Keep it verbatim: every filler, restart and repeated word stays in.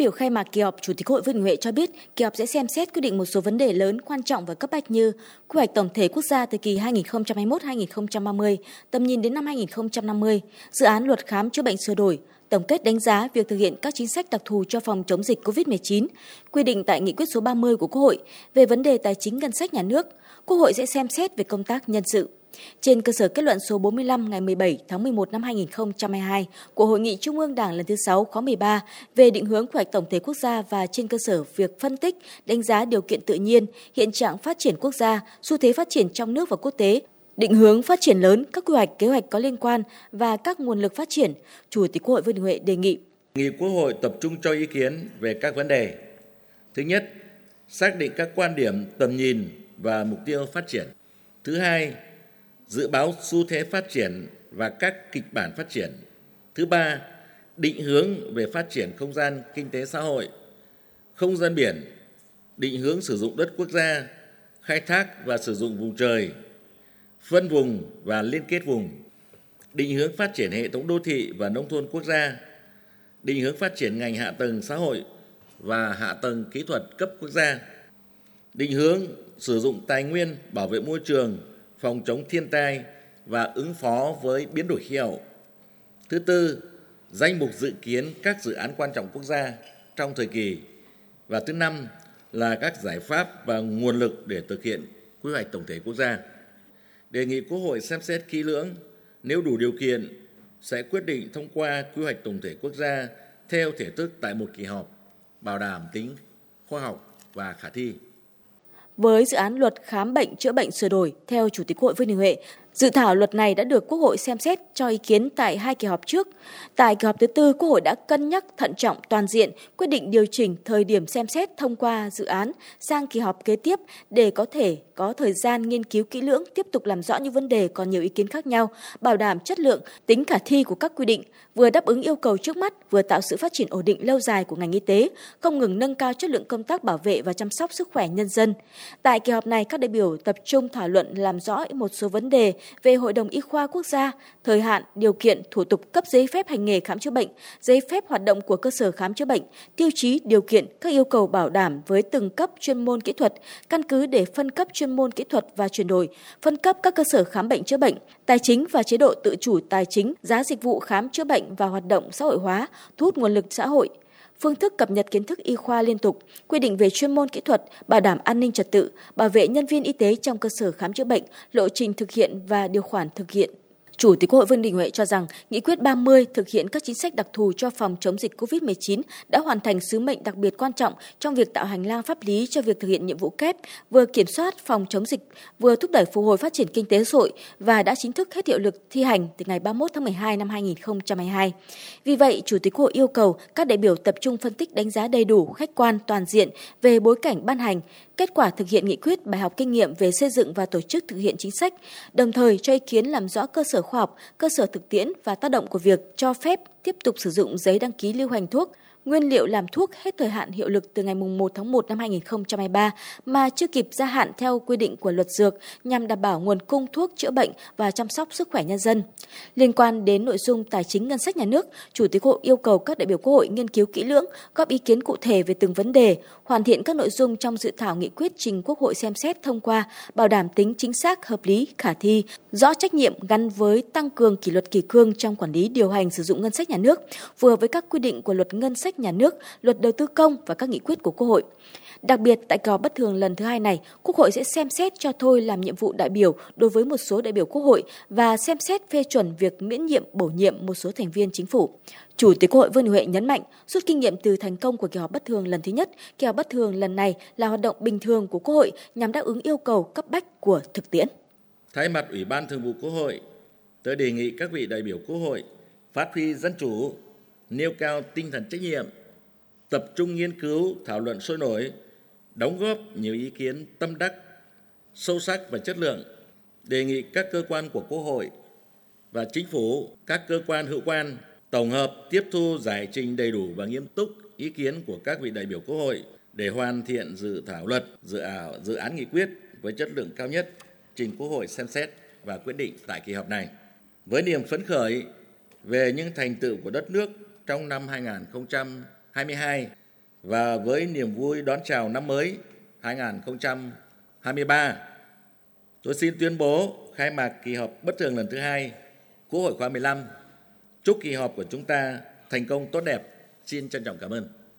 biểu khai mạc kỳ họp, Chủ tịch Hội Vương Đình Huệ cho biết kỳ họp sẽ xem xét quyết định một số vấn đề lớn, quan trọng và cấp bách như quy hoạch tổng thể quốc gia thời kỳ hai nghìn không trăm hai mươi mốt đến hai nghìn không trăm ba mươi, tầm nhìn đến năm hai nghìn không trăm năm mươi, dự án luật khám chữa bệnh sửa đổi, tổng kết đánh giá việc thực hiện các chính sách đặc thù cho phòng chống dịch covid mười chín, quy định tại nghị quyết số ba mươi của Quốc hội về vấn đề tài chính ngân sách nhà nước. Quốc hội sẽ xem xét về công tác nhân sự. Trên cơ sở kết luận số bốn mươi lăm ngày mười bảy tháng mười một năm hai nghìn không trăm hai mươi hai của Hội nghị Trung ương Đảng lần thứ sáu khóa mười ba về định hướng quy hoạch tổng thể quốc gia và trên cơ sở việc phân tích, đánh giá điều kiện tự nhiên, hiện trạng phát triển quốc gia, xu thế phát triển trong nước và quốc tế, định hướng phát triển lớn, các quy hoạch, kế hoạch có liên quan và các nguồn lực phát triển, Chủ tịch Quốc hội Vương Đình Huệ đề nghị. Nghị Quốc hội tập trung cho ý kiến về các vấn đề. Thứ nhất, xác định các quan điểm, tầm nhìn và mục tiêu phát triển. Thứ hai, dự báo xu thế phát triển và các kịch bản phát triển. Thứ ba, định hướng về phát triển không gian kinh tế xã hội, không gian biển, định hướng sử dụng đất quốc gia, khai thác và sử dụng vùng trời, phân vùng và liên kết vùng, định hướng phát triển hệ thống đô thị và nông thôn quốc gia, định hướng phát triển ngành hạ tầng xã hội và hạ tầng kỹ thuật cấp quốc gia, định hướng sử dụng tài nguyên, bảo vệ môi trường, phòng chống thiên tai và ứng phó với biến đổi khí hậu. Thứ tư, danh mục dự kiến các dự án quan trọng quốc gia trong thời kỳ. Và thứ năm là các giải pháp và nguồn lực để thực hiện quy hoạch tổng thể quốc gia. Đề nghị Quốc hội xem xét kỹ lưỡng, nếu đủ điều kiện, sẽ quyết định thông qua quy hoạch tổng thể quốc gia theo thể thức tại một kỳ họp, bảo đảm tính khoa học và khả thi. Với dự án luật khám bệnh chữa bệnh sửa đổi, theo Chủ tịch Quốc hội Vương Đình Huệ, dự thảo luật này đã được Quốc hội xem xét cho ý kiến tại hai kỳ họp trước. Tại kỳ họp thứ tư, Quốc hội đã cân nhắc thận trọng toàn diện, quyết định điều chỉnh thời điểm xem xét thông qua dự án sang kỳ họp kế tiếp để có thể có thời gian nghiên cứu kỹ lưỡng, tiếp tục làm rõ những vấn đề còn nhiều ý kiến khác nhau, bảo đảm chất lượng, tính khả thi của các quy định, vừa đáp ứng yêu cầu trước mắt, vừa tạo sự phát triển ổn định lâu dài của ngành y tế, không ngừng nâng cao chất lượng công tác bảo vệ và chăm sóc sức khỏe nhân dân. Tại kỳ họp này, các đại biểu tập trung thảo luận làm rõ một số vấn đề về Hội đồng Y khoa Quốc gia, thời hạn, điều kiện, thủ tục cấp giấy phép hành nghề khám chữa bệnh, giấy phép hoạt động của cơ sở khám chữa bệnh, tiêu chí, điều kiện, các yêu cầu bảo đảm với từng cấp chuyên môn kỹ thuật, căn cứ để phân cấp chuyên môn kỹ thuật và chuyển đổi, phân cấp các cơ sở khám bệnh chữa bệnh, tài chính và chế độ tự chủ tài chính, giá dịch vụ khám chữa bệnh và hoạt động xã hội hóa, thu hút nguồn lực xã hội, phương thức cập nhật kiến thức y khoa liên tục, quy định về chuyên môn kỹ thuật, bảo đảm an ninh trật tự, bảo vệ nhân viên y tế trong cơ sở khám chữa bệnh, lộ trình thực hiện và điều khoản thực hiện. Chủ tịch Quốc hội Vương Đình Huệ cho rằng, Nghị quyết ba mươi thực hiện các chính sách đặc thù cho phòng chống dịch covid mười chín đã hoàn thành sứ mệnh đặc biệt quan trọng trong việc tạo hành lang pháp lý cho việc thực hiện nhiệm vụ kép, vừa kiểm soát phòng chống dịch, vừa thúc đẩy phục hồi phát triển kinh tế xã hội và đã chính thức hết hiệu lực thi hành từ ngày ba mươi mốt tháng mười hai năm hai nghìn không trăm hai mươi hai. Vì vậy, Chủ tịch Quốc hội yêu cầu các đại biểu tập trung phân tích đánh giá đầy đủ, khách quan, toàn diện về bối cảnh ban hành, kết quả thực hiện nghị quyết, bài học kinh nghiệm về xây dựng và tổ chức thực hiện chính sách, đồng thời cho ý kiến làm rõ cơ sở khoa học, cơ sở thực tiễn và tác động của việc cho phép tiếp tục sử dụng giấy đăng ký lưu hành thuốc, nguyên liệu làm thuốc hết thời hạn hiệu lực từ ngày mùng một tháng một năm hai nghìn không trăm hai mươi ba mà chưa kịp gia hạn theo quy định của luật dược nhằm đảm bảo nguồn cung thuốc chữa bệnh và chăm sóc sức khỏe nhân dân. Liên quan đến nội dung tài chính ngân sách nhà nước, Chủ tịch Quốc hội yêu cầu các đại biểu Quốc hội nghiên cứu kỹ lưỡng, góp ý kiến cụ thể về từng vấn đề, hoàn thiện các nội dung trong dự thảo nghị quyết trình Quốc hội xem xét thông qua, bảo đảm tính chính xác, hợp lý, khả thi, rõ trách nhiệm gắn với tăng cường kỷ luật kỷ cương trong quản lý điều hành sử dụng ngân sách nhà nước, phù hợp với các quy định của luật ngân sách nhà nước, luật đầu tư công và các nghị quyết của Quốc hội. Đặc biệt, tại kỳ họp bất thường lần thứ hai này, Quốc hội sẽ xem xét cho thôi làm nhiệm vụ đại biểu đối với một số đại biểu Quốc hội và xem xét phê chuẩn việc miễn nhiệm bổ nhiệm một số thành viên chính phủ. Chủ tịch Quốc hội Vương Đình Huệ nhấn mạnh, rút kinh nghiệm từ thành công của kỳ họp bất thường lần thứ nhất, kỳ họp bất thường lần này là hoạt động bình thường của Quốc hội nhằm đáp ứng yêu cầu cấp bách của thực tiễn. Thay mặt Ủy ban Thường vụ Quốc hội, tôi đề nghị các vị đại biểu Quốc hội phát huy dân chủ, nêu cao tinh thần trách nhiệm, tập trung nghiên cứu, thảo luận sôi nổi, đóng góp nhiều ý kiến tâm đắc, sâu sắc và chất lượng, đề nghị các cơ quan của Quốc hội và Chính phủ, các cơ quan hữu quan tổng hợp tiếp thu giải trình đầy đủ và nghiêm túc ý kiến của các vị đại biểu Quốc hội để hoàn thiện dự thảo luật, dự, dự án nghị quyết với chất lượng cao nhất, trình Quốc hội xem xét và quyết định tại kỳ họp này. Với niềm phấn khởi về những thành tựu của đất nước trong năm hai nghìn không trăm hai mươi hai, và với niềm vui đón chào năm mới hai không hai ba, tôi xin tuyên bố khai mạc kỳ họp bất thường lần thứ hai Quốc hội khóa mười lăm. Chúc kỳ họp của chúng ta thành công tốt đẹp. Xin trân trọng cảm ơn.